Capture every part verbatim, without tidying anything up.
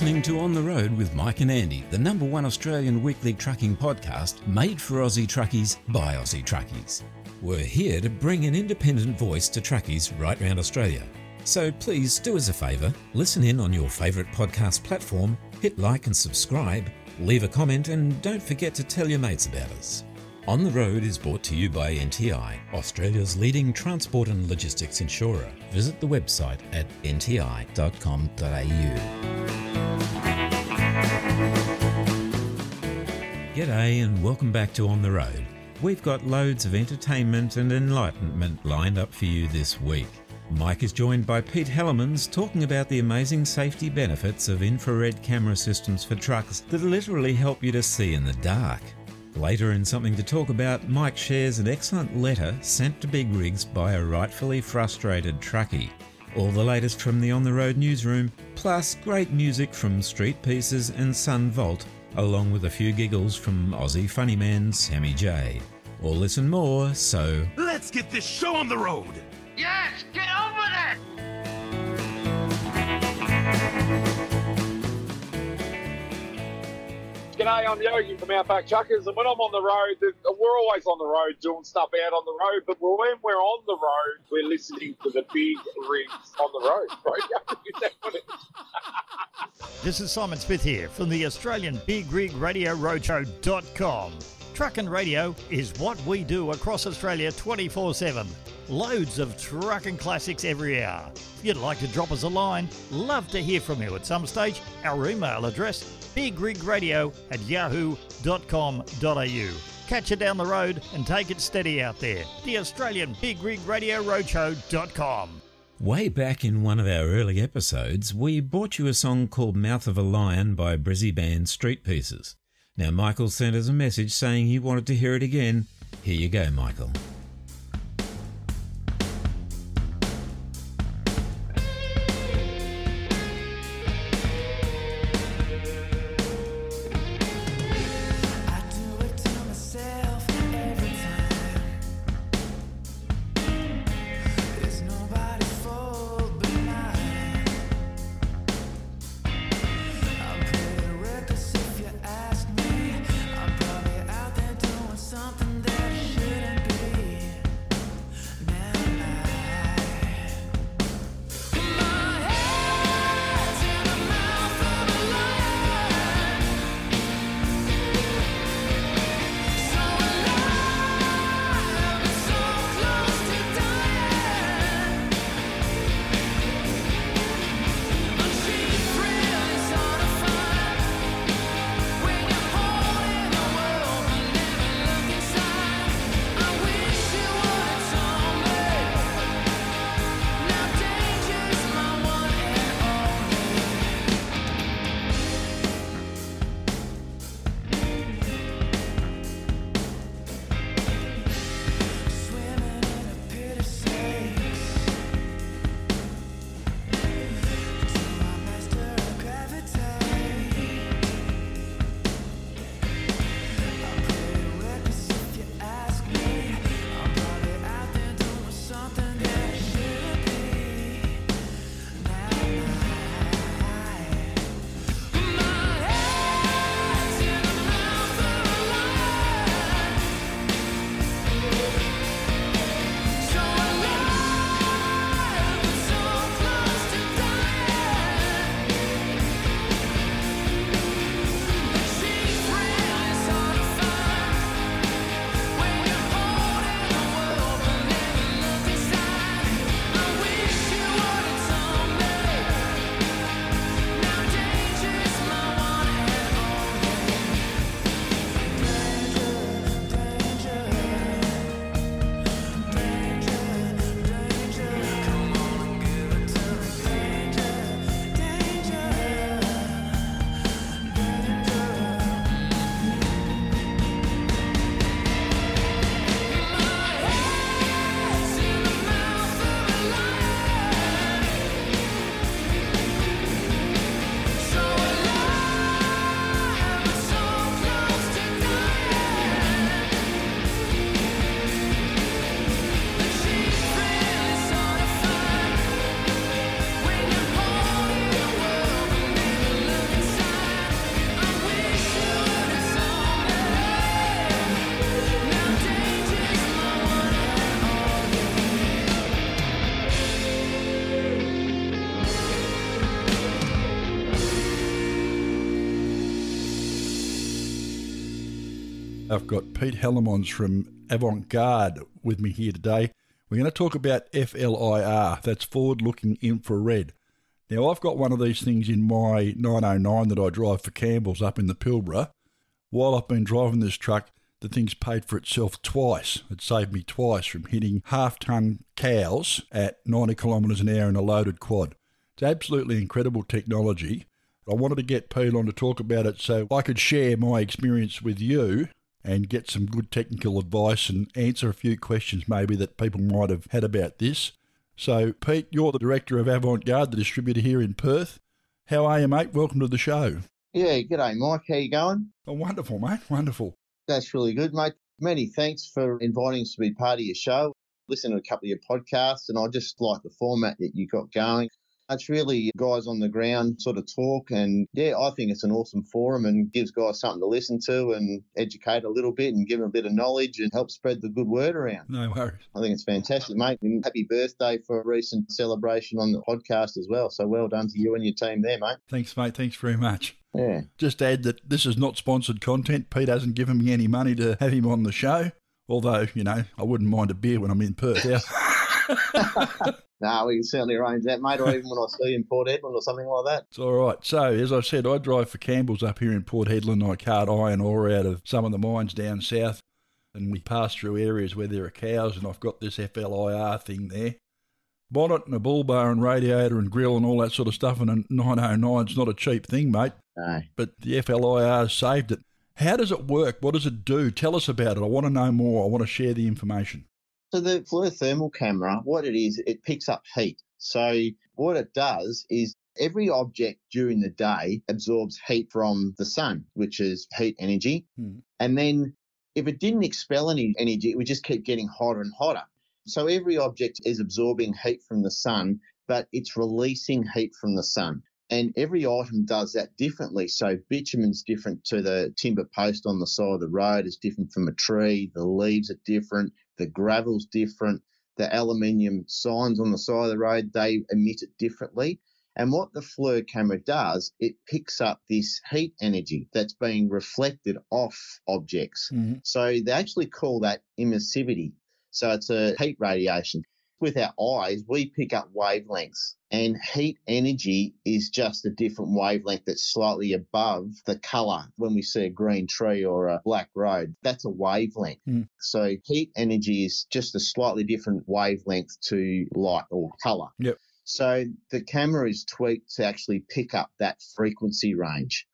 listening to On the Road with Mike and Andy, the number one Australian weekly trucking podcast made for Aussie truckies by Aussie truckies. We're here to bring an independent voice to truckies right round Australia. So please do us a favour, listen in on your favourite podcast platform, hit like and subscribe, leave a comment and don't forget to tell your mates about us. On the Road is brought to you by N T I, Australia's leading transport and logistics insurer. Visit the website at N T I dot com dot A U. G'day and welcome back to On the Road. We've got loads of entertainment and enlightenment lined up for you this week. Mike is joined by Pete Hellemans talking about the amazing safety benefits of infrared camera systems for trucks that literally help you to see in the dark. Later in Something to Talk About, Mike shares an excellent letter sent to Big Rings by a rightfully frustrated truckie. All the latest from the On the Road newsroom, plus great music from Street Pieces and Sun Vault, along with a few giggles from Aussie funny man Sammy J. Or listen more, so let's get this show on the road! Yes, get over that! G'day, I'm Yogi from Outback Truckers, and when I'm on the road, we're always on the road doing stuff out on the road, but when we're on the road, we're listening to the Big Rings on the road, right? Is that what it is? This is Simon Smith here from the Australian Big Rig Radio Roadshow dot com. Truckin' radio is what we do across Australia twenty-four seven. Loads of trucking classics every hour. If you'd like to drop us a line, love to hear from you at some stage. Our email address, big rig radio at yahoo dot com dot A U. Catch you down the road and take it steady out there. The Australian Big Rig Radio Roadshow dot com. Way back in one of our early episodes, we brought you a song called Mouth of a Lion by Brizzy band Street Pieces. Now Michael sent us a message saying he wanted to hear it again. Here you go, Michael. Something that shouldn't be. I've got Pete Hellemans from Avant-Garde with me here today. We're going to talk about F L I R, that's forward-looking infrared. Now, I've got one of these things in my nine oh nine that I drive for Campbell's up in the Pilbara. While I've been driving this truck, the thing's paid for itself twice. It saved me twice from hitting half-ton cows at ninety kilometres an hour in a loaded quad. It's absolutely incredible technology. I wanted to get Pete on to talk about it so I could share my experience with you and get some good technical advice and answer a few questions maybe that people might have had about this. So, Pete, you're the director of Avant-Garde, the distributor here in Perth. How are you, mate? Welcome to the show. Yeah, g'day, Mike. How you going? Oh, wonderful, mate. Wonderful. That's really good, mate. Many thanks for inviting us to be part of your show. Listen to a couple of your podcasts, and I just like the format that you got going. It's really guys on the ground sort of talk, and yeah, I think it's an awesome forum and gives guys something to listen to and educate a little bit and give them a bit of knowledge and help spread the good word around. No worries. I think it's fantastic, mate, and happy birthday for a recent celebration on the podcast as well. So well done to you and your team there, mate. Thanks, mate. Thanks very much. Yeah. Just add that this is not sponsored content. Pete hasn't given me any money to have him on the show, although, you know, I wouldn't mind a beer when I'm in Perth. Yeah. No, nah, we can certainly arrange that, mate, or even when I see you in Port Hedland or something like that. It's all right. So, as I said, I drive for Campbell's up here in Port Hedland. I cart iron ore out of some of the mines down south, and we pass through areas where there are cows, and I've got this F L I R thing there. Bonnet and a bull bar and radiator and grill and all that sort of stuff, and a nine oh nine's not a cheap thing, mate. No. But the F L I R saved it. How does it work? What does it do? Tell us about it. I want to know more. I want to share the information. So the FLIR thermal camera, what it is, it picks up heat. So what it does is every object during the day absorbs heat from the sun, which is heat energy. Mm. And then if it didn't expel any energy, it would just keep getting hotter and hotter. So every object is absorbing heat from the sun, but it's releasing heat from the sun. And every item does that differently. So bitumen's different to the timber post on the side of the road. It's different from a tree. The leaves are different. The gravel's different. The aluminium signs on the side of the road, they emit it differently. And what the FLIR camera does, it picks up this heat energy that's being reflected off objects. Mm-hmm. So they actually call that emissivity. So it's a heat radiation. With our eyes, we pick up wavelengths, and heat energy is just a different wavelength that's slightly above the colour. When we see a green tree or a black road, that's a wavelength. Mm. So heat energy is just a slightly different wavelength to light or colour. Yep. So the camera is tweaked to actually pick up that frequency range.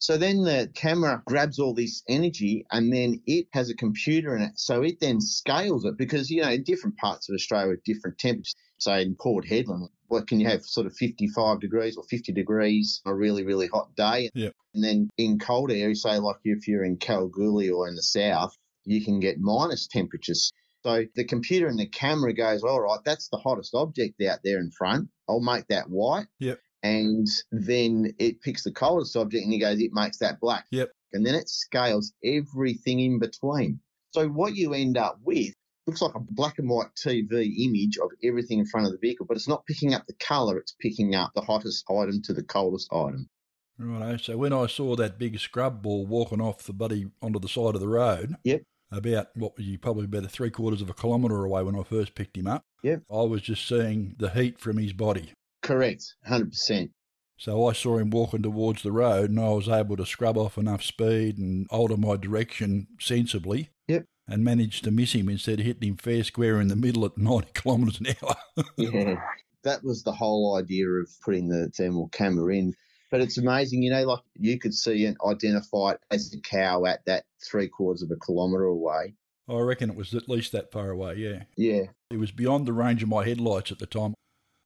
So then the camera grabs all this energy, and then it has a computer in it. So it then scales it because, you know, in different parts of Australia, different temperatures. So in Port Hedland, what can you have sort of fifty-five degrees or fifty degrees on a really, really hot day? Yep. And then in cold air, say like if you're in Kalgoorlie or in the south, you can get minus temperatures. So the computer and the camera goes, all right, that's the hottest object out there in front. I'll make that white. Yep. And then it picks the coldest object and it goes, it makes that black. Yep. And then it scales everything in between. So what you end up with looks like a black and white T V image of everything in front of the vehicle, but it's not picking up the colour. It's picking up the hottest item to the coldest item. Righto. So when I saw that big scrub ball walking off the buddy onto the side of the road, yep, about what was you probably about three quarters of a kilometre away when I first picked him up, yep, I was just seeing the heat from his body. Correct, one hundred percent. So I saw him walking towards the road, and I was able to scrub off enough speed and alter my direction sensibly. Yep. And managed to miss him instead of hitting him fair square in the middle at ninety kilometres an hour. Yeah, that was the whole idea of putting the thermal camera in. But it's amazing, you know, like you could see and identify it as a cow at that three quarters of a kilometre away. I reckon it was at least that far away, yeah. Yeah. It was beyond the range of my headlights at the time.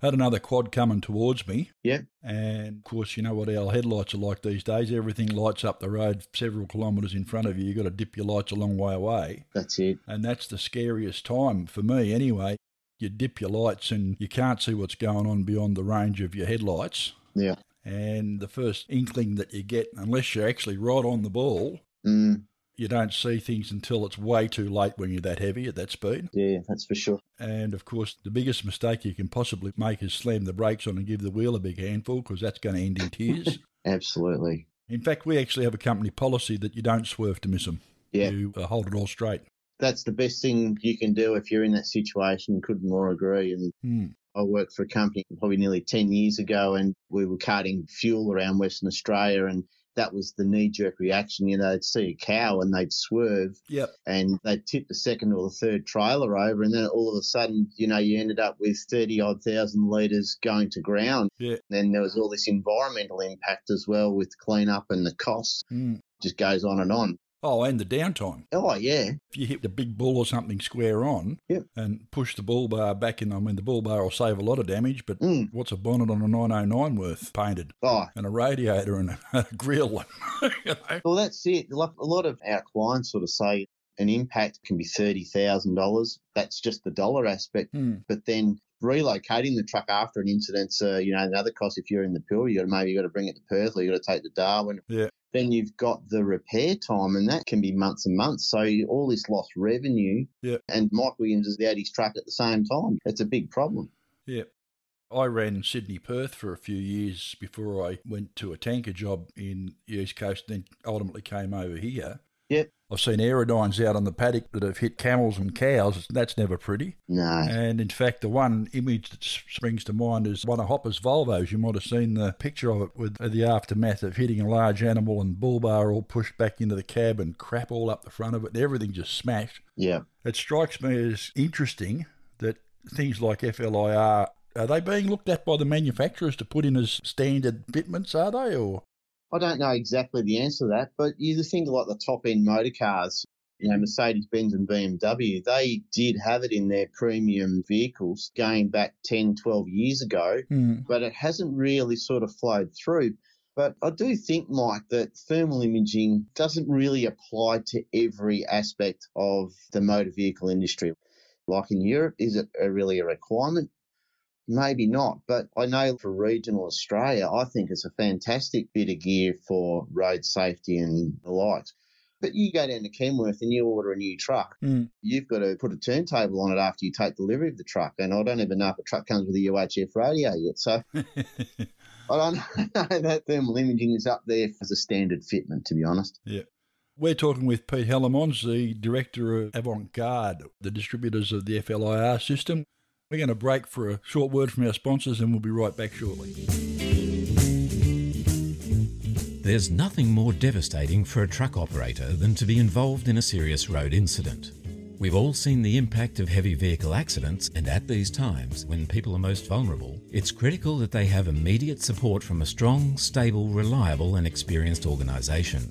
Had another quad coming towards me. Yeah. And, of course, you know what our headlights are like these days. Everything lights up the road several kilometres in front of you. You've got to dip your lights a long way away. That's it. And that's the scariest time for me anyway. You dip your lights and you can't see what's going on beyond the range of your headlights. Yeah. And the first inkling that you get, unless you're actually right on the ball, mm. you don't see things until it's way too late when you're that heavy at that speed. Yeah, that's for sure. And, of course, the biggest mistake you can possibly make is slam the brakes on and give the wheel a big handful because that's going to end in tears. Absolutely. In fact, we actually have a company policy that you don't swerve to miss them. yeah. you uh, hold it all straight. That's the best thing you can do if you're in that situation. Couldn't more agree. And mm. I worked for a company probably nearly ten years ago, and we were carting fuel around Western Australia, and that was the knee-jerk reaction. You know, they'd see a cow and they'd swerve, yep. and they'd tip the second or the third trailer over, and then all of a sudden, you know, you ended up with thirty-odd thousand litres going to ground. Yeah. And then there was all this environmental impact as well with cleanup and the cost. Mm. Just goes on and on. Oh, and the downtime. Oh, yeah. If you hit the big bull or something square on yep. and push the bull bar back in, I mean, the bull bar will save a lot of damage, but mm. what's a bonnet on a nine oh nine worth painted? Oh. And a radiator and a grill. You know? Well, that's it. A lot of our clients sort of say an impact can be thirty thousand dollars. That's just the dollar aspect. Mm. But then relocating the truck after an incident's, uh, you know, another cost. If you're in the Pilbara, you maybe you got to bring it to Perth, or you got to take to Darwin. Yeah. Then you've got the repair time, and that can be months and months. So all this lost revenue, yep. and Mike Williams is out his truck at the same time. It's a big problem. Yeah. I ran Sydney-Perth for a few years before I went to a tanker job in the East Coast, and then ultimately came over here. Yep. I've seen aerodynes out on the paddock that have hit camels and cows. That's never pretty. No. And in fact, the one image that springs to mind is one of Hopper's Volvos. You might have seen the picture of it with the aftermath of hitting a large animal, and bull bar all pushed back into the cab and crap all up the front of it, and everything just smashed. Yeah. It strikes me as interesting that things like F L I R, are they being looked at by the manufacturers to put in as standard fitments, are they, or...? I don't know exactly the answer to that, but you think like the top-end motor cars, you know, Mercedes-Benz and B M W, they did have it in their premium vehicles going back ten, twelve years ago, mm. but it hasn't really sort of flowed through. But I do think, Mike, that thermal imaging doesn't really apply to every aspect of the motor vehicle industry. Like in Europe, is it really a requirement? Maybe not, but I know for regional Australia, I think it's a fantastic bit of gear for road safety and the likes. But you go down to Kenworth and you order a new truck. Mm. You've got to put a turntable on it after you take delivery of the truck. And I don't even know if a truck comes with a U H F radio yet. So I don't know that thermal imaging is up there as a standard fitment, to be honest. Yeah. We're talking with Pete Hellemans, the Director of Avant-Garde, the distributors of the F L I R system. We're going to break for a short word from our sponsors, and we'll be right back shortly. There's nothing more devastating for a truck operator than to be involved in a serious road incident. We've all seen the impact of heavy vehicle accidents, and at these times, when people are most vulnerable, it's critical that they have immediate support from a strong, stable, reliable and experienced organisation.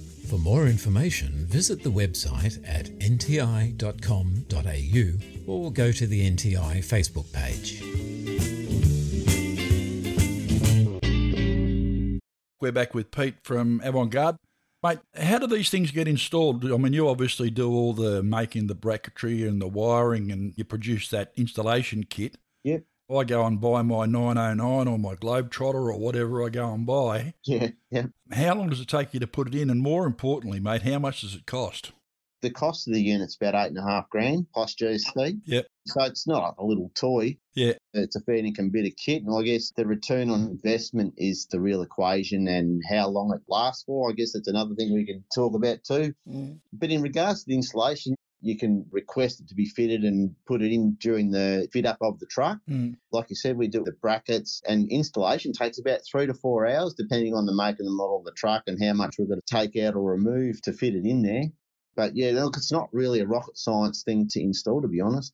For more information, visit the website at n t i dot com dot a u or go to the N T I Facebook page. We're back with Pete from Avant-Garde. Mate, how do these things get installed? I mean, you obviously do all the making, the bracketry and the wiring, and you produce that installation kit. Yep. I go and buy my nine oh nine or my Globetrotter or whatever I go and buy. Yeah, yeah. How long does it take you to put it in? And more importantly, mate, how much does it cost? The cost of the unit's about eight and a half grand plus G S T. Yep. So it's not a little toy. Yeah. It's a fair income bit of kit. And I guess the return on investment is the real equation, and how long it lasts for. I guess that's another thing we can talk about too. Mm. But in regards to the installation, you can request it to be fitted and put it in during the fit-up of the truck. Mm. Like you said, we do the brackets, and installation takes about three to four hours, depending on the make and the model of the truck and how much we're going to take out or remove to fit it in there. But, yeah, look, it's not really a rocket science thing to install, to be honest.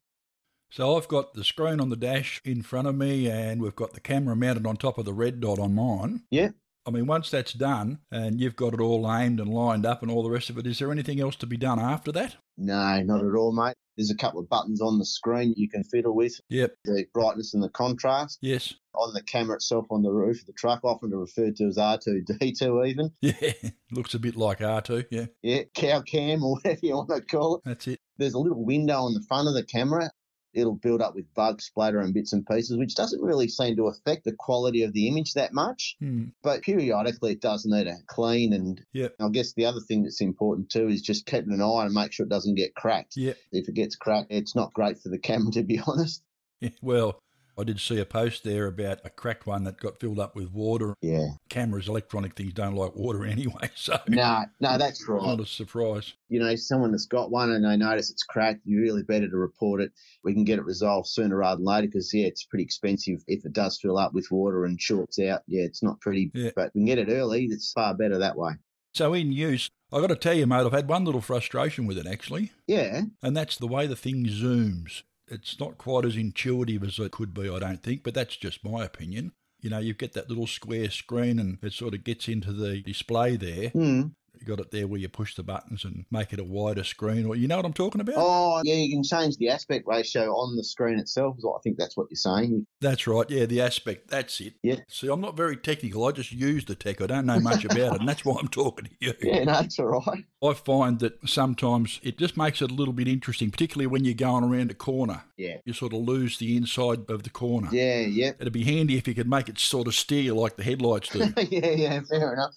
So I've got the screen on the dash in front of me, and we've got the camera mounted on top of the red dot on mine. Yeah. I mean, once that's done and you've got it all aimed and lined up and all the rest of it, is there anything else to be done after that? No, not at all, mate. There's a couple of buttons on the screen you can fiddle with. Yep. The brightness and the contrast. Yes. On the camera itself, on the roof of the truck, often referred to as R two D two even. Yeah, looks a bit like R two, yeah. Yeah, cow cam or whatever you want to call it. That's it. There's a little window on the front of the camera. It'll build up with bug splatter and bits and pieces, which doesn't really seem to affect the quality of the image that much. Hmm. But periodically, it does need a clean. And yep. I guess the other thing that's important too is just keeping an eye on and make sure it doesn't get cracked. Yep. If it gets cracked, it's not great for the camera, to be honest. Yeah, well, I did see a post there about a cracked one that got filled up with water. Yeah. Cameras, electronic things don't like water anyway, so. No, no, that's right. Not a surprise. You know, someone that's got one and they notice it's cracked, you're really better to report it. We can get it resolved sooner rather than later because, yeah, it's pretty expensive if it does fill up with water and shorts out. Yeah, it's not pretty, yeah. But we can get it early. It's far better that way. So in use, I've got to tell you, mate, I've had one little frustration with it actually. Yeah. And that's the way the thing zooms. It's not quite as intuitive as it could be, I don't think, but that's just my opinion. You know, you get that little square screen and it sort of gets into the display there. Mm. You got it there where you push the buttons and make it a wider screen, or you know what I'm talking about? Oh, yeah, you can change the aspect ratio on the screen itself. I think that's what you're saying. That's right, yeah, the aspect, that's it. Yeah. See, I'm not very technical. I just use the tech. I don't know much about it, and that's why I'm talking to you. Yeah, no, that's all right. I find that sometimes it just makes it a little bit interesting, particularly when you're going around a corner. Yeah. You sort of lose the inside of the corner. Yeah, yeah. It'd be handy if you could make it sort of steer like the headlights do. yeah, yeah, fair enough.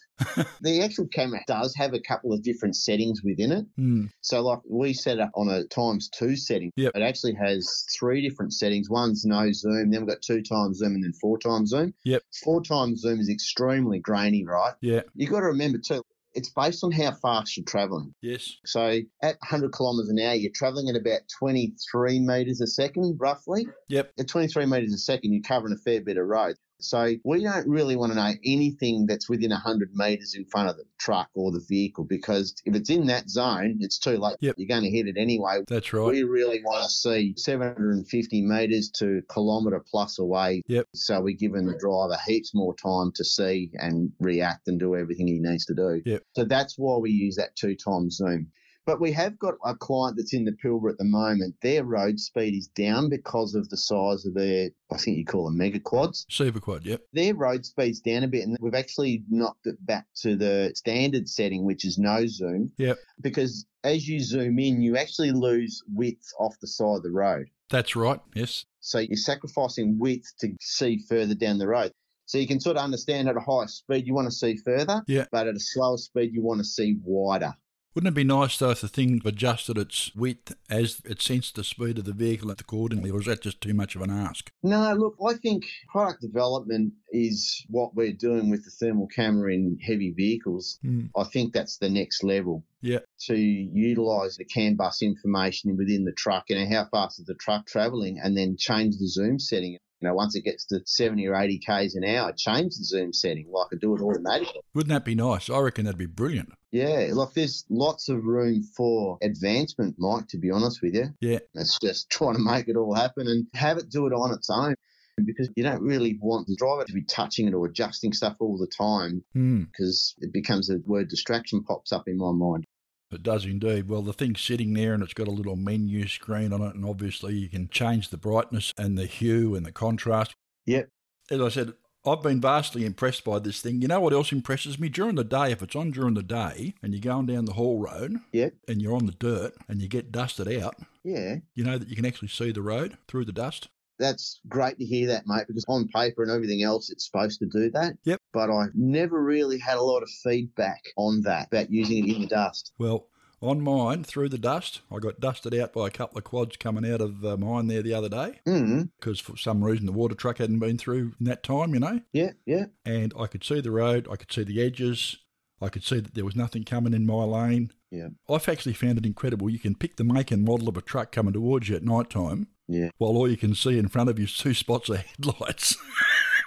The actual camera does have a couple of different settings within it. Mm. So like we set up on a times two setting. Yep. It actually has three different settings. One's no zoom, then we've got two times zoom and then four times zoom. Yep. Four times zoom is extremely grainy, right? Yeah. You've got to remember too, it's based on how fast you're travelling. Yes. So at one hundred kilometres an hour, you're travelling at about twenty-three metres a second, roughly. Yep. At twenty-three metres a second, you're covering a fair bit of road. So we don't really want to know anything that's within one hundred metres in front of the truck or the vehicle, because if it's in that zone, it's too late. Yep. You're going to hit it anyway. That's right. We really want to see seven hundred fifty metres to kilometre plus away. Yep. So we're giving the driver heaps more time to see and react and do everything he needs to do. Yep. So that's why we use that two times zoom. But we have got a client that's in the Pilbara at the moment. Their road speed is down because of the size of their, I think you call them mega quads. Super quad, yep. Their road speed's down a bit, and we've actually knocked it back to the standard setting, which is no zoom. Yep. Because as you zoom in, you actually lose width off the side of the road. That's right, yes. So you're sacrificing width to see further down the road. So you can sort of understand at a higher speed you want to see further, yep. But at a slower speed you want to see wider. Wouldn't it be nice, though, if the thing adjusted its width as it sensed the speed of the vehicle accordingly, or is that just too much of an ask? No, look, I think product development is what we're doing with the thermal camera in heavy vehicles. Mm. I think that's the next level. Yeah. To utilise the CAN bus information within the truck and how fast is the truck travelling, and then change the zoom setting. You know, once it gets to seventy or eighty kays an hour, change the zoom setting, like I do it automatically. Wouldn't that be nice? I reckon that'd be brilliant. Yeah, look, there's lots of room for advancement, Mike, to be honest with you. Yeah. It's just trying to make it all happen and have it do it on its own, because you don't really want the driver to be touching it or adjusting stuff all the time, because mm. it becomes the word distraction pops up in my mind. It does indeed. Well, the thing's sitting there and it's got a little menu screen on it, and obviously you can change the brightness and the hue and the contrast. Yep. As I said, I've been vastly impressed by this thing. You know what else impresses me? During the day, if it's on during the day and you're going down the haul road, yep. and you're on the dirt and you get dusted out, yeah, you know that you can actually see the road through the dust. That's great to hear that, mate, because on paper and everything else, it's supposed to do that. Yep. But I never really had a lot of feedback on that, about using it in the dust. Well, on mine, through the dust, I got dusted out by a couple of quads coming out of uh, mine there the other day, because mm. for some reason the water truck hadn't been through in that time, you know. Yeah, yeah. And I could see the road, I could see the edges, I could see that there was nothing coming in my lane. Yeah. I've actually found it incredible. You can pick the make and model of a truck coming towards you at night time. Yeah. While all you can see in front of you is two spots of headlights.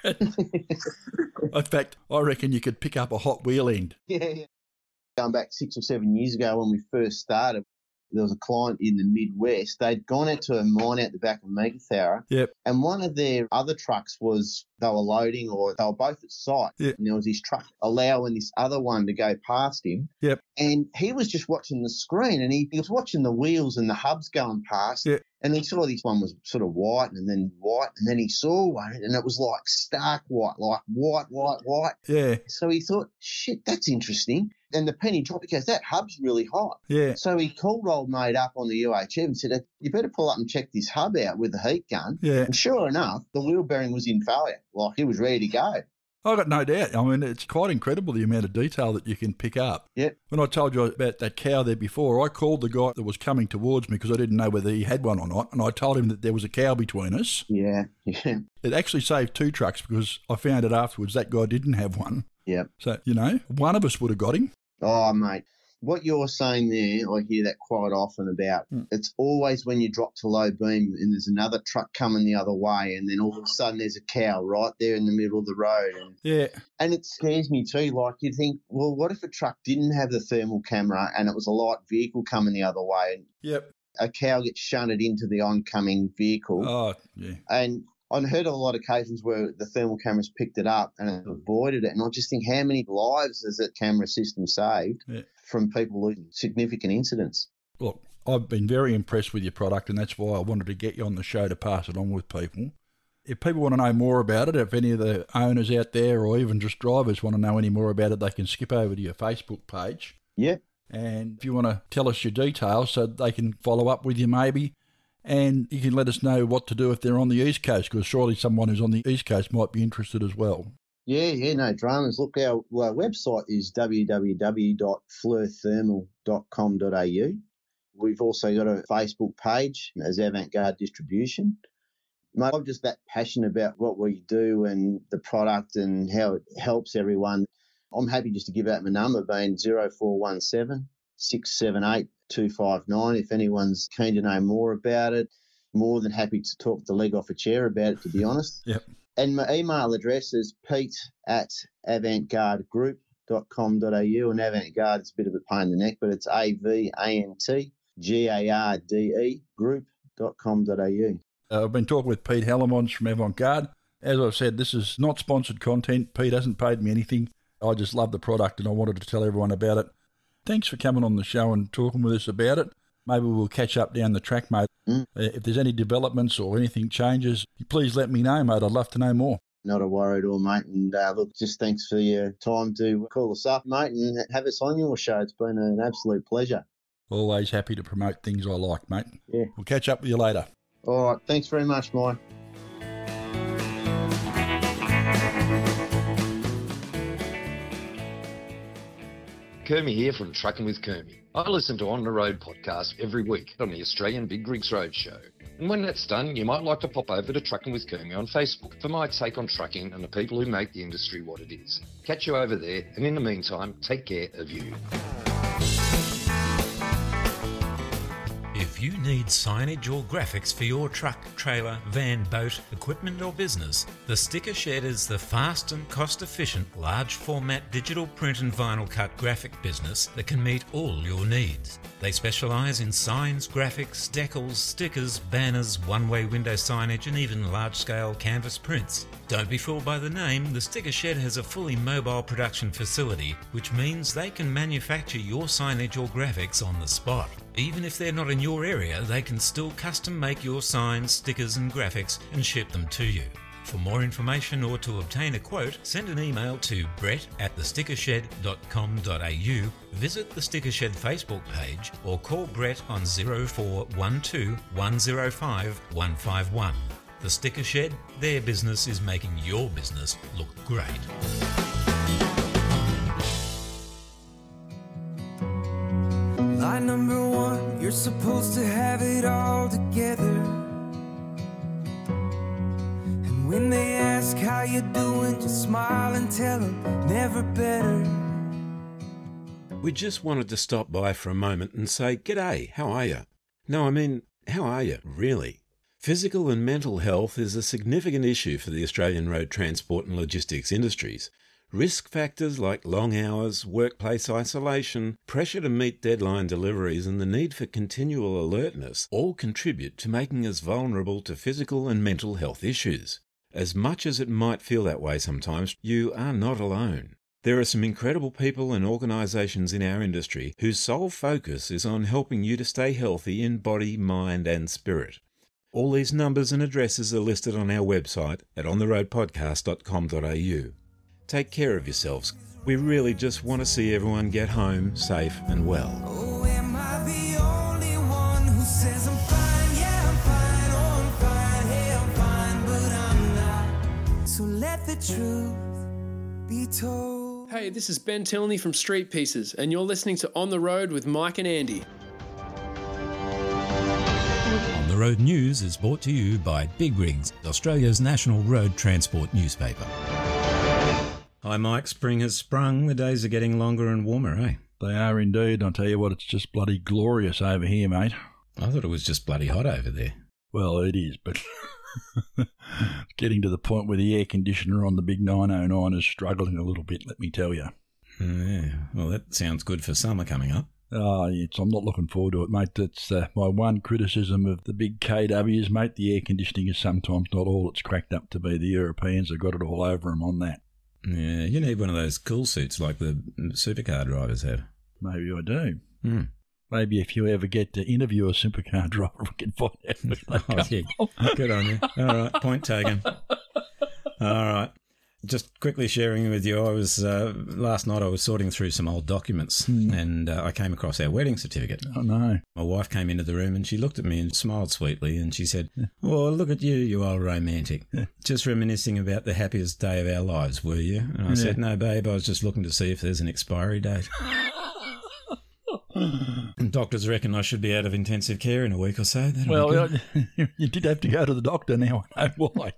In fact, I reckon you could pick up a hot wheel end. Yeah, yeah. Going back six or seven years ago when we first started, there was a client in the Midwest. They'd gone out to a mine out the back of Meekatharra. Yep. And one of their other trucks was they were loading or they were both at sight. Yep. And there was his truck allowing this other one to go past him. Yep. And he was just watching the screen and he, he was watching the wheels and the hubs going past. Yep. And he saw this one was sort of white and then white and then he saw one and it was like stark white, like white, white, white. Yeah. So he thought, shit, that's interesting. And the penny dropped because that hub's really hot. Yeah. So he called old mate up on the U H F and said, you better pull up and check this hub out with the heat gun. Yeah. And sure enough, the wheel bearing was in failure. Like it was ready to go. I got no doubt. I mean, it's quite incredible the amount of detail that you can pick up. Yep. When I told you about that cow there before, I called the guy that was coming towards me because I didn't know whether he had one or not, and I told him that there was a cow between us. Yeah, yeah. It actually saved two trucks because I found out afterwards that guy didn't have one. Yep. So, you know, one of us would have got him. Oh, mate. What you're saying there, I hear that quite often about, mm. it's always when you drop to low beam and there's another truck coming the other way and then all of a sudden there's a cow right there in the middle of the road. And, yeah. And it scares me too. Like you think, well, what if a truck didn't have the thermal camera and it was a light vehicle coming the other way? And yep. A cow gets shunted into the oncoming vehicle. Oh, yeah. And I've heard of a lot of occasions where the thermal cameras picked it up and it avoided it. And I just think, how many lives has that camera system saved? Yeah. From people losing significant incidents. Look, I've been very impressed with your product, and that's why I wanted to get you on the show to pass it on with people. If people want to know more about it, if any of the owners out there or even just drivers want to know any more about it, they can skip over to your Facebook page. Yeah. And if you want to tell us your details so they can follow up with you maybe, and you can let us know what to do if they're on the East Coast, because surely someone who's on the East Coast might be interested as well. Yeah, yeah, no dramas. Look, our, our website is w w w dot f l i r thermal dot com dot a u. We've also got a Facebook page as Avant-Garde Distribution. Mate, I'm just that passionate about what we do and the product and how it helps everyone. I'm happy just to give out my number, being zero four one seven, six seven eight, two five nine. If anyone's keen to know more about it, more than happy to talk the leg off a chair about it, to be honest. Yep. And my email address is pete at avant garde group dot com dot a u. And Avant-Garde is a bit of a pain in the neck, but it's A V A N T G A R D E group dot com dot a u. Uh, I've been talking with Pete Hellemans from Avant-Garde. As I've said, this is not sponsored content. Pete hasn't paid me anything. I just love the product and I wanted to tell everyone about it. Thanks for coming on the show and talking with us about it. Maybe we'll catch up down the track, mate. Mm. If there's any developments or anything changes, please let me know, mate. I'd love to know more. Not a worry at all, mate. And uh, look, just thanks for your time to call us up, mate, and have us on your show. It's been an absolute pleasure. Always happy to promote things I like, mate. Yeah. We'll catch up with you later. All right. Thanks very much, Mike. Kermie here from Trucking with Kermie. I listen to On the Road podcast every week on the Australian Big Rings Roadshow. And when that's done, you might like to pop over to Trucking with Kermie on Facebook for my take on trucking and the people who make the industry what it is. Catch you over there, and in the meantime, take care of you. If you need signage or graphics for your truck, trailer, van, boat, equipment or business, the Sticker Shed is the fast and cost-efficient large format digital print and vinyl cut graphic business that can meet all your needs. They specialise in signs, graphics, decals, stickers, banners, one-way window signage and even large-scale canvas prints. Don't be fooled by the name, the Sticker Shed has a fully mobile production facility, which means they can manufacture your signage or graphics on the spot. Even if they're not in your area, they can still custom make your signs, stickers and graphics and ship them to you. For more information or to obtain a quote, send an email to Brett at the sticker shed dot com dot a u, visit the Sticker Shed Facebook page or call Brett on zero four one two, one zero five, one five one. The Sticker Shed, their business is making your business look great. Lie number one, you're supposed to have it all together. And when they ask how you're doing, just smile and tell them never better. We just wanted to stop by for a moment and say, g'day, how are you? No, I mean, how are you, really? Physical and mental health is a significant issue for the Australian road transport and logistics industries. Risk factors like long hours, workplace isolation, pressure to meet deadline deliveries and the need for continual alertness all contribute to making us vulnerable to physical and mental health issues. As much as it might feel that way sometimes, you are not alone. There are some incredible people and organisations in our industry whose sole focus is on helping you to stay healthy in body, mind and spirit. All these numbers and addresses are listed on our website at on the road podcast dot com dot a u. Take care of yourselves. We really just want to see everyone get home safe and well. Oh, am I the only one who says I'm fine? Yeah, I'm fine. Oh, I'm fine. Hey, I'm fine, but I'm not. So let the truth be told. Hey, this is Ben Tilney from Street Pieces, and you're listening to On the Road with Mike and Andy. On the Road News is brought to you by Big Rings, Australia's national road transport newspaper. Hi Mike, spring has sprung. The days are getting longer and warmer, eh? They are indeed. I'll tell you what, it's just bloody glorious over here, mate. I thought it was just bloody hot over there. Well, it is, but it's getting to the point where the air conditioner on the big nine oh nine is struggling a little bit, let me tell you. Yeah, well, that sounds good for summer coming up. Oh, it's, I'm not looking forward to it, mate. That's uh, my one criticism of the big K Ws, mate. The air conditioning is sometimes not all it's cracked up to be. The Europeans have got it all over them on that. Yeah, you need one of those cool suits like the supercar drivers have. Maybe I do. Hmm. Maybe if you ever get to interview a supercar driver, we can find out. Oh, yeah. Good on you. All right, point taken. All right. Just quickly sharing with you, I was uh, last night I was sorting through some old documents mm. and uh, I came across our wedding certificate. Oh, no. My wife came into the room and she looked at me and smiled sweetly and she said, "Well, look at you, you old romantic. Yeah. Just reminiscing about the happiest day of our lives, were you?" And I yeah. said, "No, babe, I was just looking to see if there's an expiry date." And doctors reckon I should be out of intensive care in a week or so. That'll well, you did have to go to the doctor now. I know why.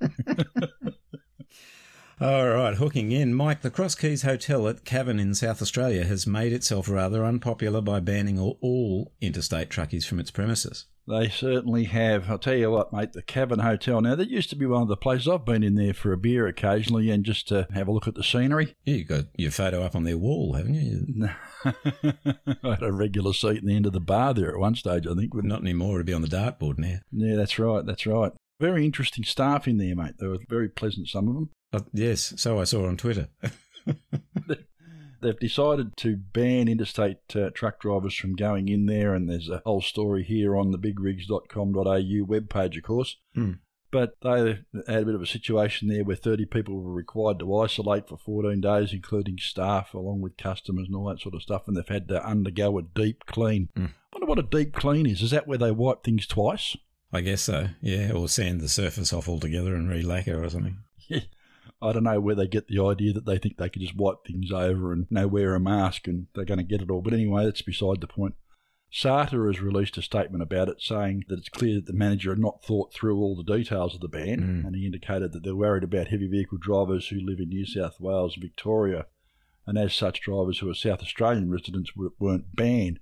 All right, hooking in. Mike, the Cross Keys Hotel at Cavern in South Australia has made itself rather unpopular by banning all, all interstate truckies from its premises. They certainly have. I'll tell you what, mate, the Cavern Hotel. Now, that used to be one of the places I've been in there for a beer occasionally and just to have a look at the scenery. Yeah, you've got your photo up on their wall, haven't you? No. I had a regular seat in the end of the bar there at one stage, I think. Not anymore. It'd be on the dartboard now. Yeah, that's right, that's right. Very interesting staff in there, mate. They were very pleasant, some of them. Uh, yes, so I saw on Twitter. They've decided to ban interstate uh, truck drivers from going in there, and there's a whole story here on the big rigs dot com dot a u webpage, of course. Mm. But they had a bit of a situation there where thirty people were required to isolate for fourteen days, including staff, along with customers and all that sort of stuff, and they've had to undergo a deep clean. Mm. I wonder what a deep clean is. Is that where they wipe things twice? I guess so, yeah, or sand the surface off altogether and re-lacquer or something. Yeah. I don't know where they get the idea that they think they can just wipe things over and no wear a mask and they're going to get it all. But anyway, that's beside the point. S A T A has released a statement about it saying that it's clear that the manager had not thought through all the details of the ban mm. and he indicated that they're worried about heavy vehicle drivers who live in New South Wales and Victoria, and as such drivers who are South Australian residents weren't banned.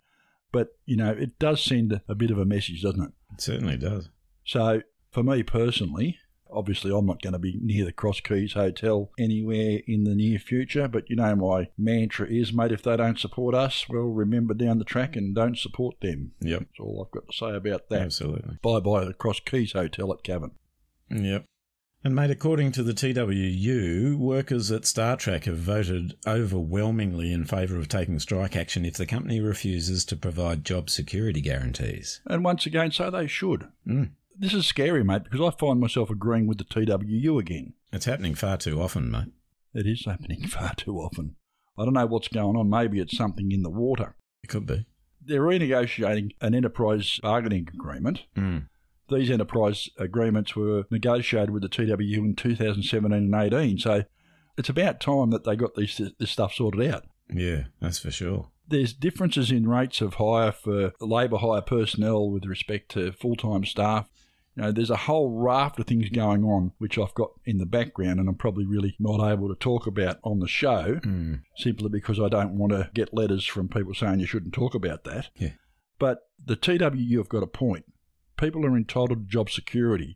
But, you know, it does send a bit of a message, doesn't it? It certainly does. So for me personally... Obviously, I'm not going to be near the Cross Keys Hotel anywhere in the near future, but you know my mantra is, mate, if they don't support us, well, remember down the track and don't support them. Yep. That's all I've got to say about that. Absolutely. Bye-bye the Cross Keys Hotel at Cavan. Yep. And, mate, according to the T W U, workers at Star Trek have voted overwhelmingly in favour of taking strike action if the company refuses to provide job security guarantees. And once again, so they should. Mm. This is scary, mate, because I find myself agreeing with the T W U again. It's happening far too often, mate. It is happening far too often. I don't know what's going on. Maybe it's something in the water. It could be. They're renegotiating an enterprise bargaining agreement. Mm. These enterprise agreements were negotiated with the T W U in two thousand seventeen and eighteen, so it's about time that they got these, this stuff sorted out. Yeah, that's for sure. There's differences in rates of hire for labour hire personnel with respect to full-time staff. You know, there's a whole raft of things going on which I've got in the background and I'm probably really not able to talk about on the show mm. simply because I don't want to get letters from people saying you shouldn't talk about that. Yeah. But the T W U have got a point. People are entitled to job security.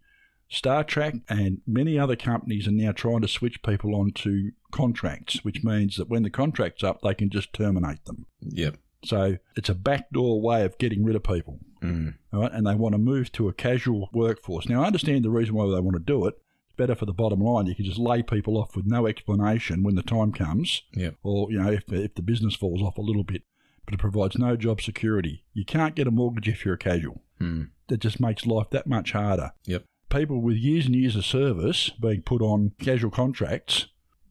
Star Trek and many other companies are now trying to switch people onto contracts, which means that when the contract's up, they can just terminate them. Yep. So it's a backdoor way of getting rid of people, mm. all right? And they want to move to a casual workforce. Now, I understand the reason why they want to do it. better for the bottom line. You can just lay people off with no explanation when the time comes, yeah. or you know, if if the business falls off a little bit. But it provides no job security. You can't get a mortgage if you're a casual. Hmm. That just makes life that much harder. Yep. People with years and years of service being put on casual contracts,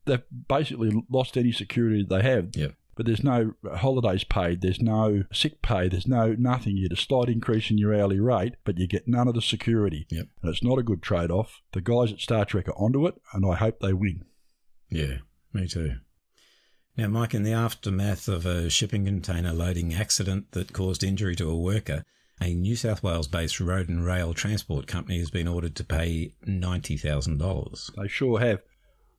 they've basically lost any security they have. Yep. But there's no holidays paid, there's no sick pay, there's no nothing. You get a slight increase in your hourly rate, but you get none of the security. Yep. And it's not a good trade-off. The guys at Star Trek are onto it, and I hope they win. Yeah, me too. Now, Mike, in the aftermath of a shipping container loading accident that caused injury to a worker, a New South Wales-based road and rail transport company has been ordered to pay ninety thousand dollars. They sure have.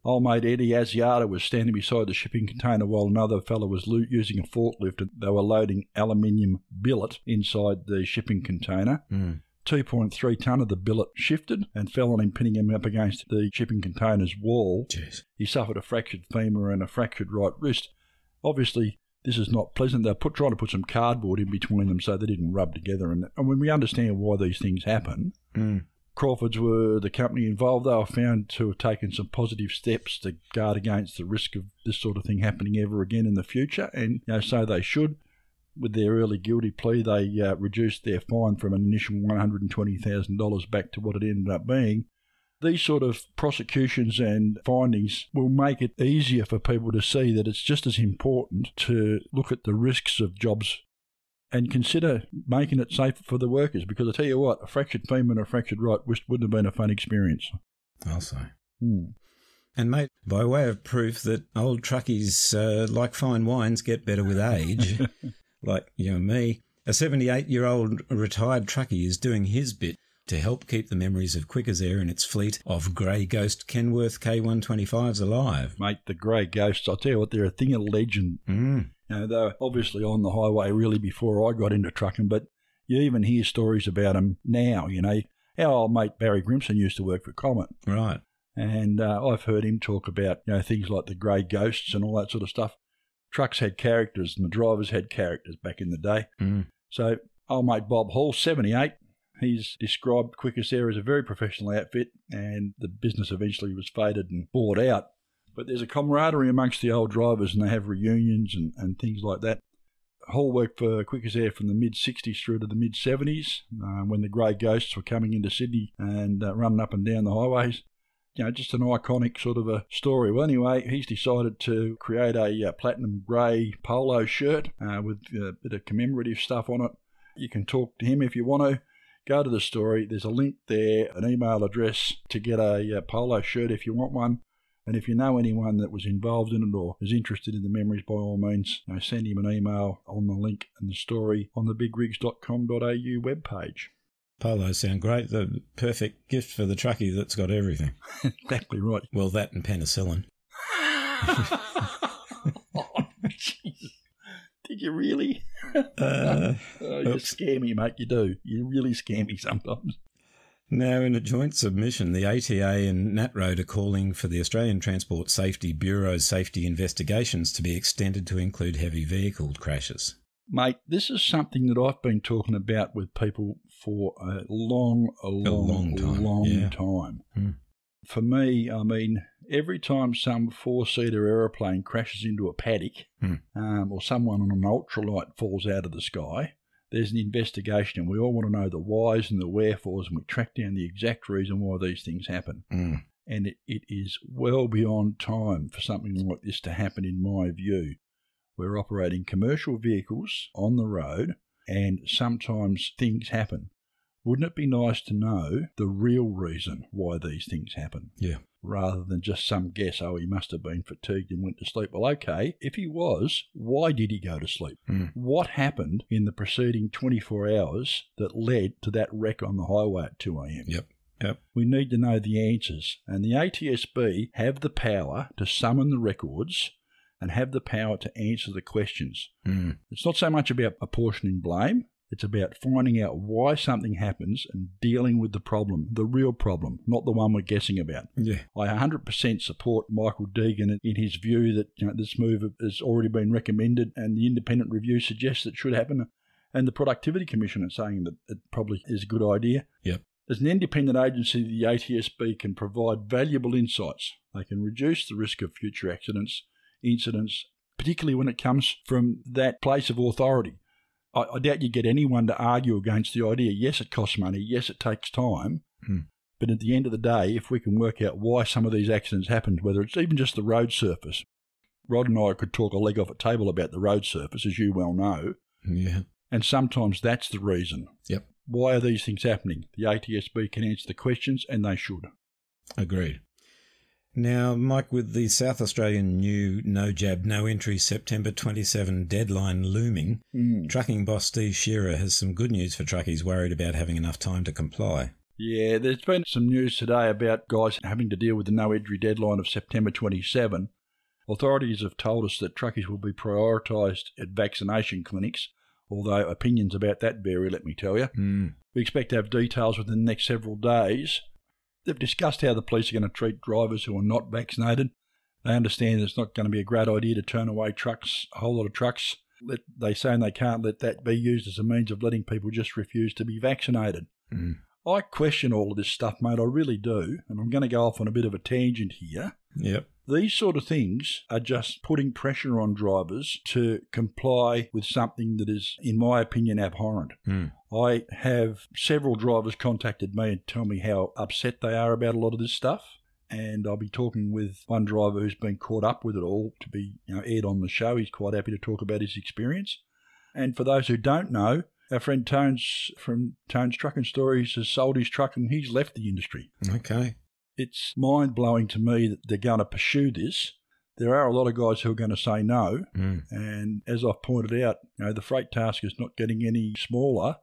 Old mate Eddie Asiata was standing beside the shipping container while another fellow was lo- using a forklift, and they were loading aluminium billet inside the shipping container. Mm. two point three tonne of the billet shifted and fell on him, pinning him up against the shipping container's wall. Jeez. He suffered a fractured femur and a fractured right wrist. Obviously, this is not pleasant. They're put, trying to put some cardboard in between them so they didn't rub together. And, and when we understand why these things happen, mm. Crawfords were the company involved. They were found to have taken some positive steps to guard against the risk of this sort of thing happening ever again in the future, and you know, so they should. With their early guilty plea, they uh, reduced their fine from an initial one hundred twenty thousand dollars back to what it ended up being. These sort of prosecutions and findings will make it easier for people to see that it's just as important to look at the risks of jobs and consider making it safe for the workers, because I tell you what, a fractured femur and a fractured right wrist wouldn't have been a fun experience. I'll say. Hmm. And, mate, by way of proof that old truckies, uh, like fine wines, get better with age... Like you and me, a seventy-eight-year-old retired truckie is doing his bit to help keep the memories of Quik-as-Air and its fleet of grey ghost Kenworth K one twenty-fives alive. Mate, the grey ghosts, I'll tell you what, they're a thing of legend. Mm. You know, they were obviously on the highway really before I got into trucking, but you even hear stories about them now, you know. Our old mate Barry Grimson used to work for Comet. Right. And uh, I've heard him talk about, you know, things like the grey ghosts and all that sort of stuff. Trucks had characters and the drivers had characters back in the day. Mm. So old mate Bob Hall, seventy-eight, he's described Quik-as-Air as a very professional outfit, and the business eventually was faded and bought out. But there's a camaraderie amongst the old drivers, and they have reunions and, and things like that. Hall worked for Quik-as-Air from the mid-sixties through to the mid-seventies uh, when the grey ghosts were coming into Sydney and uh, running up and down the highways. You know, just an iconic sort of a story. Well, anyway, he's decided to create a uh, platinum grey polo shirt uh, with a bit of commemorative stuff on it. You can talk to him if you want to. Go to the story. There's a link there, an email address to get a uh, polo shirt if you want one. And if you know anyone that was involved in it or is interested in the memories, by all means, you know, send him an email on the link and the story on the big rigs dot com dot a u webpage. Polos sound great. The perfect gift for the truckie that's got everything. Exactly right. Well, that and penicillin. Oh, geez. Did you really? Uh, oh, you scare me, mate. You do. You really scare me sometimes. Now, in a joint submission, the A T A and NatRoad are calling for the Australian Transport Safety Bureau's safety investigations to be extended to include heavy vehicle crashes. Mate, this is something that I've been talking about with people for a long, a long, a long time. Long yeah. time. Mm. For me, I mean, every time some four-seater aeroplane crashes into a paddock mm. um, or someone on an ultralight falls out of the sky, there's an investigation, and we all want to know the whys and the wherefores, and we track down the exact reason why these things happen. Mm. And it, it is well beyond time for something like this to happen, in my view. We're operating commercial vehicles on the road, and sometimes things happen. Wouldn't it be nice to know the real reason why these things happen? Yeah. Rather than just some guess, oh, he must have been fatigued and went to sleep. Well, okay, if he was, why did he go to sleep? Mm. What happened in the preceding twenty-four hours that led to that wreck on the highway at two a.m.? Yep. Yep. We need to know the answers. And the A T S B have the power to summon the records and have the power to answer the questions. Mm. It's not so much about apportioning blame. It's about finding out why something happens and dealing with the problem, the real problem, not the one we're guessing about. Yeah. I one hundred percent support Michael Deegan in his view that, you know, this move has already been recommended, and the independent review suggests it should happen, and the Productivity Commission is saying that it probably is a good idea. Yep. As an independent agency, the A T S B can provide valuable insights. They can reduce the risk of future accidents, incidents, particularly when it comes from that place of authority. I, I doubt you get anyone to argue against the idea. Yes, it costs money. Yes, it takes time. Mm. But at the end of the day, if we can work out why some of these accidents happened, whether it's even just the road surface. Rod and I could talk a leg off a table about the road surface, as you well know. Yeah. And sometimes that's the reason. Yep. Why are these things happening? The A T S B can answer the questions, and they should. Agreed. Now, Mike, with the South Australian new No Jab, No Entry September twenty-seventh deadline looming, mm. trucking boss Steve Shearer has some good news for truckies worried about having enough time to comply. Yeah, there's been some news today about guys having to deal with the No Entry deadline of September twenty-seventh. Authorities have told us that truckies will be prioritised at vaccination clinics, although opinions about that vary, let me tell you. Mm. We expect to have details within the next several days. They've discussed how the police are going to treat drivers who are not vaccinated. They understand it's not going to be a great idea to turn away trucks, a whole lot of trucks. Let, they say they can't let that be used as a means of letting people just refuse to be vaccinated. Mm. I question all of this stuff, mate, I really do, and I'm going to go off on a bit of a tangent here. Yep. These sort of things are just putting pressure on drivers to comply with something that is, in my opinion, abhorrent. Mm. I have several drivers contacted me and tell me how upset they are about a lot of this stuff, and I'll be talking with one driver who's been caught up with it all to be, you know, aired on the show. He's quite happy to talk about his experience. And for those who don't know, our friend Tones from Tones Trucking Stories has sold his truck and he's left the industry. Okay. It's mind-blowing to me that they're going to pursue this. There are a lot of guys who are going to say no. Mm. And as I've pointed out, you know, the freight task is not getting any smaller.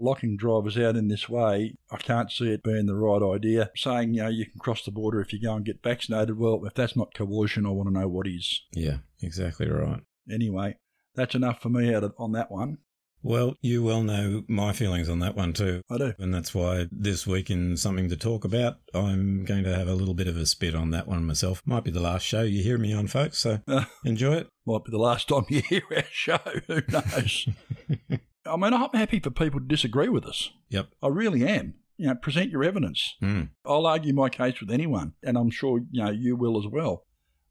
Locking drivers out in this way, I can't see it being the right idea. Saying, you know, you can cross the border if you go and get vaccinated. Well, if that's not coercion, I want to know what is. Yeah, exactly right. Anyway, that's enough for me out of, on that one. Well, you well know my feelings on that one too. I do. And that's why this week in Something to Talk About, I'm going to have a little bit of a spit on that one myself. Might be the last show you hear me on, folks, so uh, enjoy it. Might be the last time you hear our show. Who knows? I mean, I'm happy for people to disagree with us. Yep. I really am. You know, present your evidence. Mm. I'll argue my case with anyone, and I'm sure, you know, you will as well.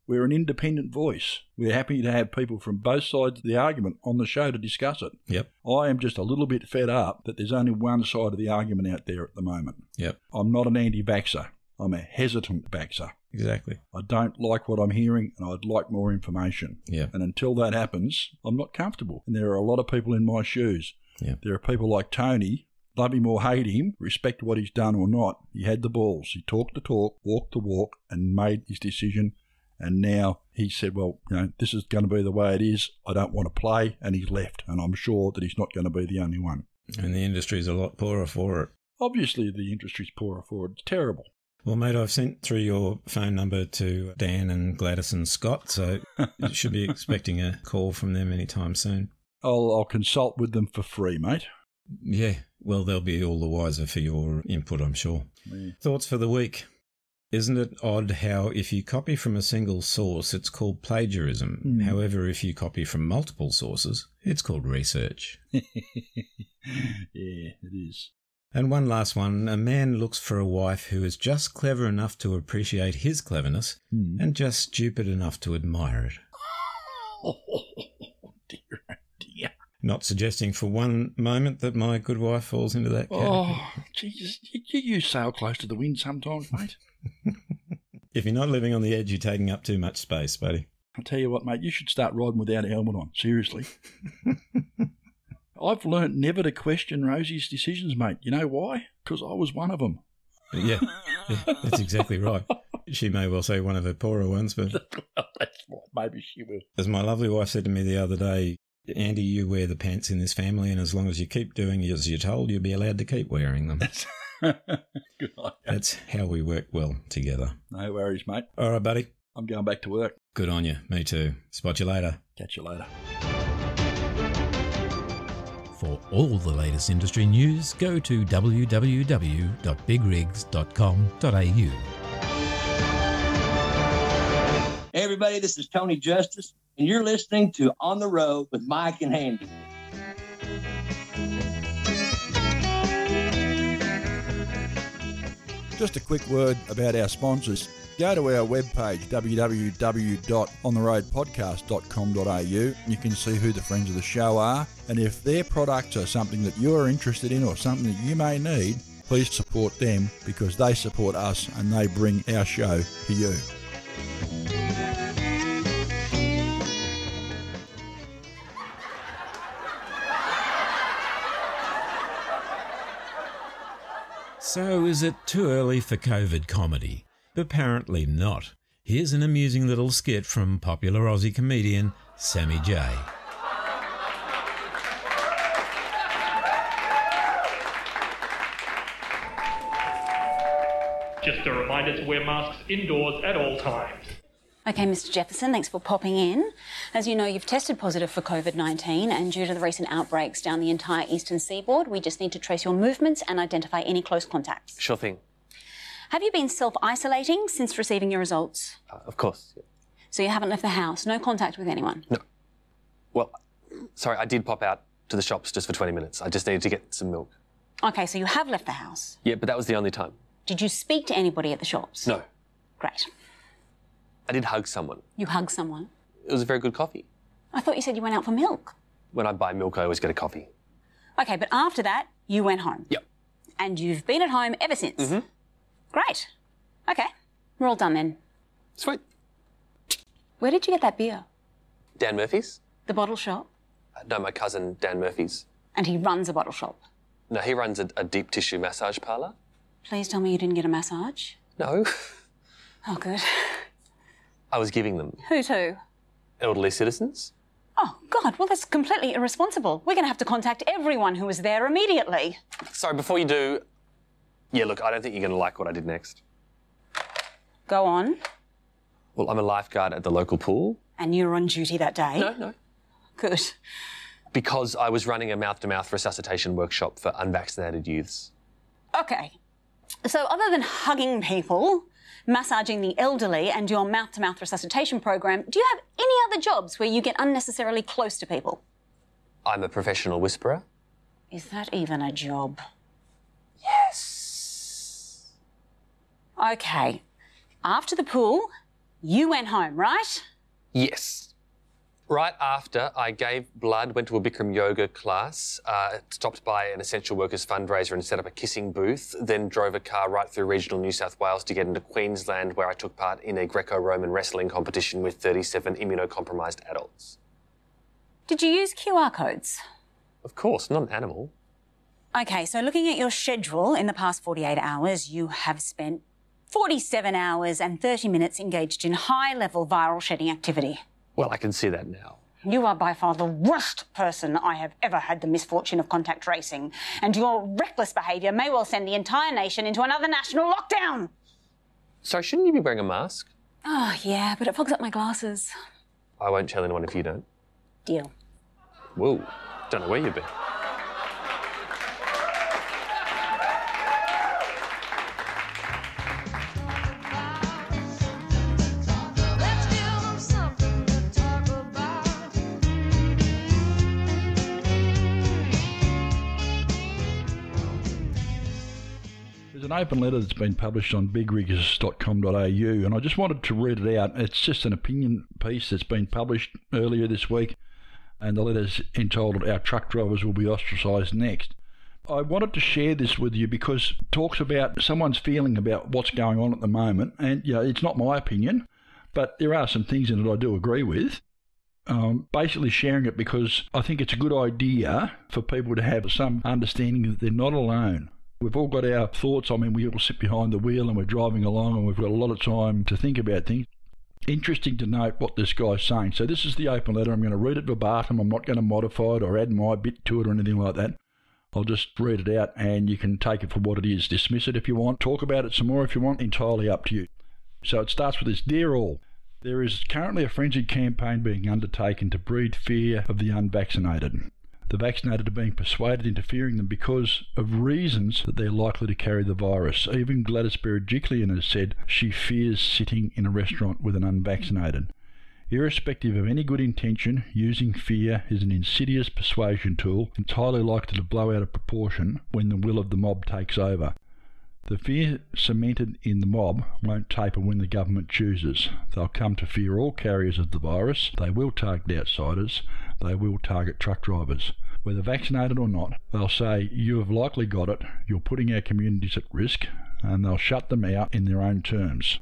We're an independent voice. We're happy to have people from both sides of the argument on the show to discuss it. Yep. I am just a little bit fed up that there's only one side of the argument out there at the moment. Yep. I'm not an anti-vaxxer. I'm a hesitant vaxxer. Exactly. I don't like what I'm hearing and I'd like more information. Yep. And until that happens, I'm not comfortable. And there are a lot of people in my shoes. Yep. There are people like Tony, love him or hate him, respect what he's done or not. He had the balls. He talked the talk, walked the walk and made his decision. And now he said, well, you know, this is going to be the way it is. I don't want to play. And he's left. And I'm sure that he's not going to be the only one. And the industry's a lot poorer for it. Obviously, the industry's poorer for it. It's terrible. Well, mate, I've sent through your phone number to Dan and Gladys and Scott, so you should be expecting a call from them anytime soon. I'll, I'll consult with them for free, mate. Yeah. Well, they'll be all the wiser for your input, I'm sure. Yeah. Thoughts for the week. Isn't it odd how if you copy from a single source, it's called plagiarism? Mm. However, if you copy from multiple sources, it's called research. Yeah, it is. And one last one. A man looks for a wife who is just clever enough to appreciate his cleverness mm. and just stupid enough to admire it. Oh, dear, oh, dear. Not suggesting for one moment that my good wife falls into that category. Oh, Jesus. You, you sail close to the wind sometimes, mate. If you're not living on the edge, you're taking up too much space, buddy. I'll tell you what, mate, you should start riding without a helmet on, seriously. I've learnt never to question Rosie's decisions, mate. You know why? Because I was one of them. Yeah, yeah, that's exactly right. She may well say one of her poorer ones, but... That's right, maybe she will. As my lovely wife said to me the other day, Andy, you wear the pants in this family, and as long as you keep doing as you're told, you'll be allowed to keep wearing them. Good on you. That's how we work well together. No worries, mate. All right, buddy. I'm going back to work. Good on you. Me too. Spot you later. Catch you later. For all the latest industry news, go to w w w dot big rigs dot com dot a u. Hey, everybody, this is Tony Justice, and you're listening to On the Road with Mike and Handy. Just a quick word about our sponsors. Go to our webpage, w w w dot on the road podcast dot com dot a u. You can see who the friends of the show are. And if their products are something that you're interested in or something that you may need, please support them, because they support us and they bring our show to you. So is it too early for COVID comedy? Apparently not. Here's an amusing little skit from popular Aussie comedian Sammy J. Just a reminder to wear masks indoors at all times. Okay, Mister Jefferson, thanks for popping in. As you know, you've tested positive for COVID nineteen, and due to the recent outbreaks down the entire eastern seaboard, we just need to trace your movements and identify any close contacts. Sure thing. Have you been self-isolating since receiving your results? Uh, of course. Yeah. So you haven't left the house? No contact with anyone? No. Well, sorry, I did pop out to the shops just for twenty minutes. I just needed to get some milk. Okay, so you have left the house? Yeah, but that was the only time. Did you speak to anybody at the shops? No. Great. I did hug someone. You hugged someone? It was a very good coffee. I thought you said you went out for milk. When I buy milk, I always get a coffee. OK, but after that, you went home? Yep. And you've been at home ever since? Mm-hmm. Great. OK, we're all done then. Sweet. Where did you get that beer? Dan Murphy's. The bottle shop? Uh, no, my cousin, Dan Murphy's. And he runs a bottle shop? No, he runs a, a deep tissue massage parlour. Please tell me you didn't get a massage. No. Oh, good. I was giving them. Who to? Elderly citizens. Oh, God, well, that's completely irresponsible. We're going to have to contact everyone who was there immediately. Sorry, before you do... Yeah, look, I don't think you're going to like what I did next. Go on. Well, I'm a lifeguard at the local pool. And you were on duty that day? No, no. Good. Because I was running a mouth-to-mouth resuscitation workshop for unvaccinated youths. OK. So other than hugging people, massaging the elderly and your mouth-to-mouth resuscitation program, do you have any other jobs where you get unnecessarily close to people? I'm a professional whisperer. Is that even a job? Yes. OK. After the pool, you went home, right? Yes. Right after, I gave blood, went to a Bikram yoga class, uh, stopped by an essential workers fundraiser and set up a kissing booth, then drove a car right through regional New South Wales to get into Queensland, where I took part in a Greco-Roman wrestling competition with thirty-seven immunocompromised adults. Did you use Q R codes? Of course, not an animal. OK, so looking at your schedule in the past forty-eight hours, you have spent forty-seven hours and thirty minutes engaged in high-level viral shedding activity. Well, I can see that now. You are by far the worst person I have ever had the misfortune of contact tracing, and your reckless behaviour may well send the entire nation into another national lockdown. So shouldn't you be wearing a mask? Oh, yeah, but it fogs up my glasses. I won't tell anyone if you don't. Deal. Whoa, don't know where you've been. An open letter that's been published on big rigs dot com dot a u, and I just wanted to read it out. It's just an opinion piece that's been published earlier this week, and the letter's entitled "Our Truck Drivers Will Be Ostracised Next." I wanted to share this with you because it talks about someone's feeling about what's going on at the moment, and you know, it's not my opinion, but there are some things in it I do agree with. Um, basically sharing it because I think it's a good idea for people to have some understanding that they're not alone. We've all got our thoughts. I mean, we all sit behind the wheel and we're driving along and we've got a lot of time to think about things. Interesting to note what this guy's saying. So this is the open letter. I'm going to read it verbatim. I'm not going to modify it or add my bit to it or anything like that. I'll just read it out and you can take it for what it is. Dismiss it if you want. Talk about it some more if you want. Entirely up to you. So it starts with this. Dear all, there is currently a frenzied campaign being undertaken to breed fear of the unvaccinated. The vaccinated are being persuaded into fearing them because of reasons that they're likely to carry the virus. Even Gladys Berejiklian has said she fears sitting in a restaurant with an unvaccinated. Irrespective of any good intention, using fear is an insidious persuasion tool entirely likely to blow out of proportion when the will of the mob takes over. The fear cemented in the mob won't taper when the government chooses. They'll come to fear all carriers of the virus. They will target outsiders. They will target truck drivers. Whether vaccinated or not, they'll say, you have likely got it, you're putting our communities at risk, and they'll shut them out in their own terms.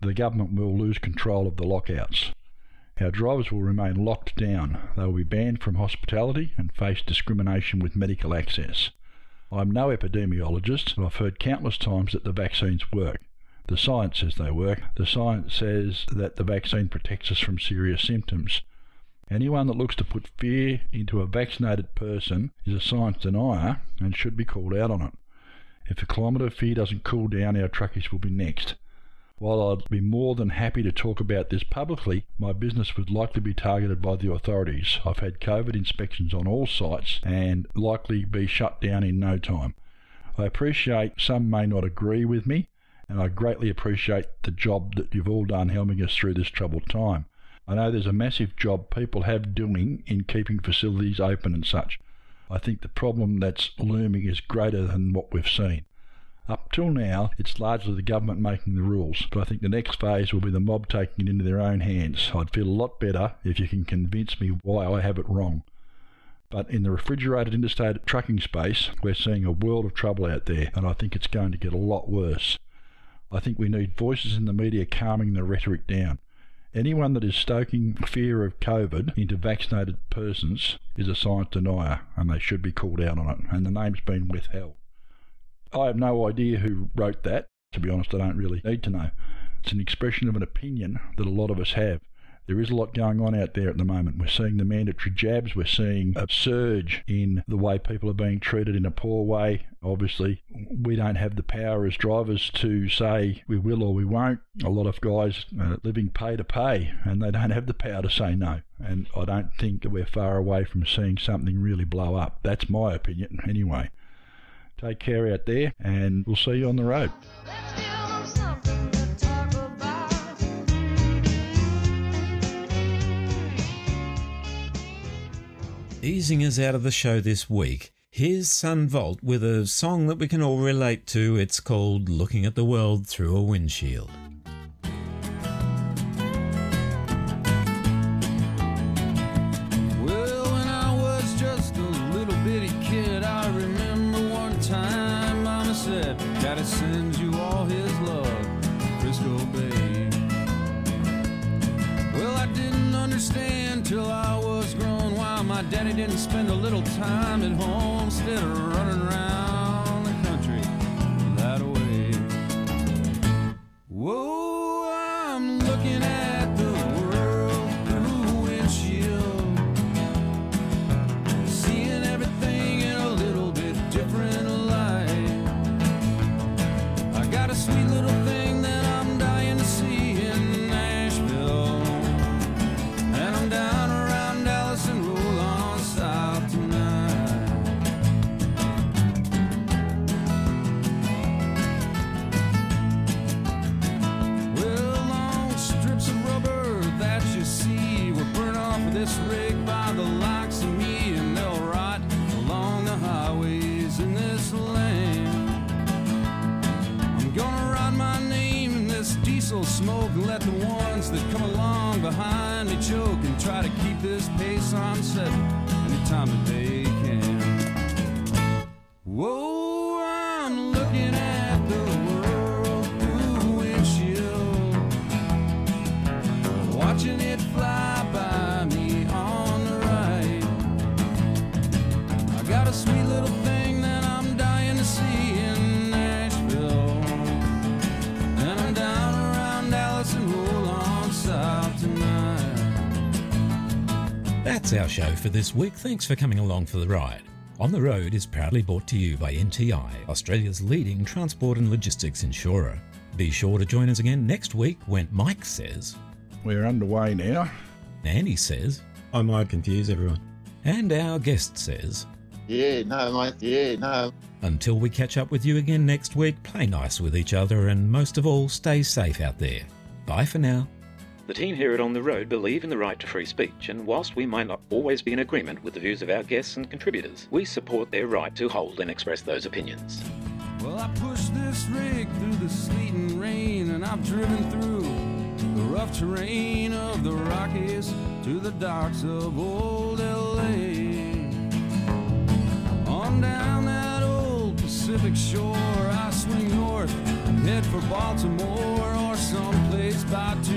The government will lose control of the lockouts. Our drivers will remain locked down. They will be banned from hospitality and face discrimination with medical access. I'm no epidemiologist, but I've heard countless times that the vaccines work. The science says they work. The science says that the vaccine protects us from serious symptoms. Anyone that looks to put fear into a vaccinated person is a science denier and should be called out on it. If the climate of fear doesn't cool down, our truckies will be next. While I'd be more than happy to talk about this publicly, my business would likely be targeted by the authorities. I've had COVID inspections on all sites and likely be shut down in no time. I appreciate some may not agree with me, and I greatly appreciate the job that you've all done helping us through this troubled time. I know there's a massive job people have doing in keeping facilities open and such. I think the problem that's looming is greater than what we've seen. Up till now, it's largely the government making the rules, but I think the next phase will be the mob taking it into their own hands. I'd feel a lot better if you can convince me why I have it wrong. But in the refrigerated interstate trucking space, we're seeing a world of trouble out there, and I think it's going to get a lot worse. I think we need voices in the media calming the rhetoric down. Anyone that is stoking fear of COVID into vaccinated persons is a science denier, and they should be called out on it, and the name's been withheld. I have no idea who wrote that. To be honest, I don't really need to know. It's an expression of an opinion that a lot of us have. There is a lot going on out there at the moment. We're seeing the mandatory jabs. We're seeing a surge in the way people are being treated in a poor way. Obviously, we don't have the power as drivers to say we will or we won't. A lot of guys are living pay to pay, and they don't have the power to say no. And I don't think that we're far away from seeing something really blow up. That's my opinion anyway. Take care out there, and we'll see you on the road. Easing us out of the show this week, here's Sun Vault with a song that we can all relate to. It's called Looking at the World Through a Windshield. Daddy sends you all his love, Frisco Bay. Well, I didn't understand till I was grown why my daddy didn't spend a little time at home instead of running around the country that way. Whoa, I'm looking at the world through a windshield, seeing everything in a little bit different light. Got a sweet little thing that I'm dying to see in Nashville, and I'm down around Dallas and roll on south tonight. Well, long strips of rubber that you see were burnt off of this rig by the likes of me, and they'll rot along the highways in this land. Gonna write my name in this diesel smoke and let the ones that come along behind me choke and try to keep this pace on setting any time that they can. Whoa, I'm looking at the world through a windshield, watching it fly by me on the right. I got a sweet little thing that I'm dying to see in tonight. That's our show for this week. Thanks for coming along for the ride. On the Road is proudly brought to you by N T I, Australia's leading transport and logistics insurer. Be sure to join us again next week when Mike says... We're underway now. Andy says... I might confuse everyone. And our guest says... Yeah, no, mate, yeah, no. Until we catch up with you again next week, play nice with each other and most of all, stay safe out there. Bye for now. The team here at On The Road believe in the right to free speech, and whilst we may not always be in agreement with the views of our guests and contributors, we support their right to hold and express those opinions. Well, I pushed this rig through the sleet and rain, and I've driven through the rough terrain of the Rockies to the docks of old L A. On down that old Pacific shore, I swing north, head for Baltimore or someplace by two.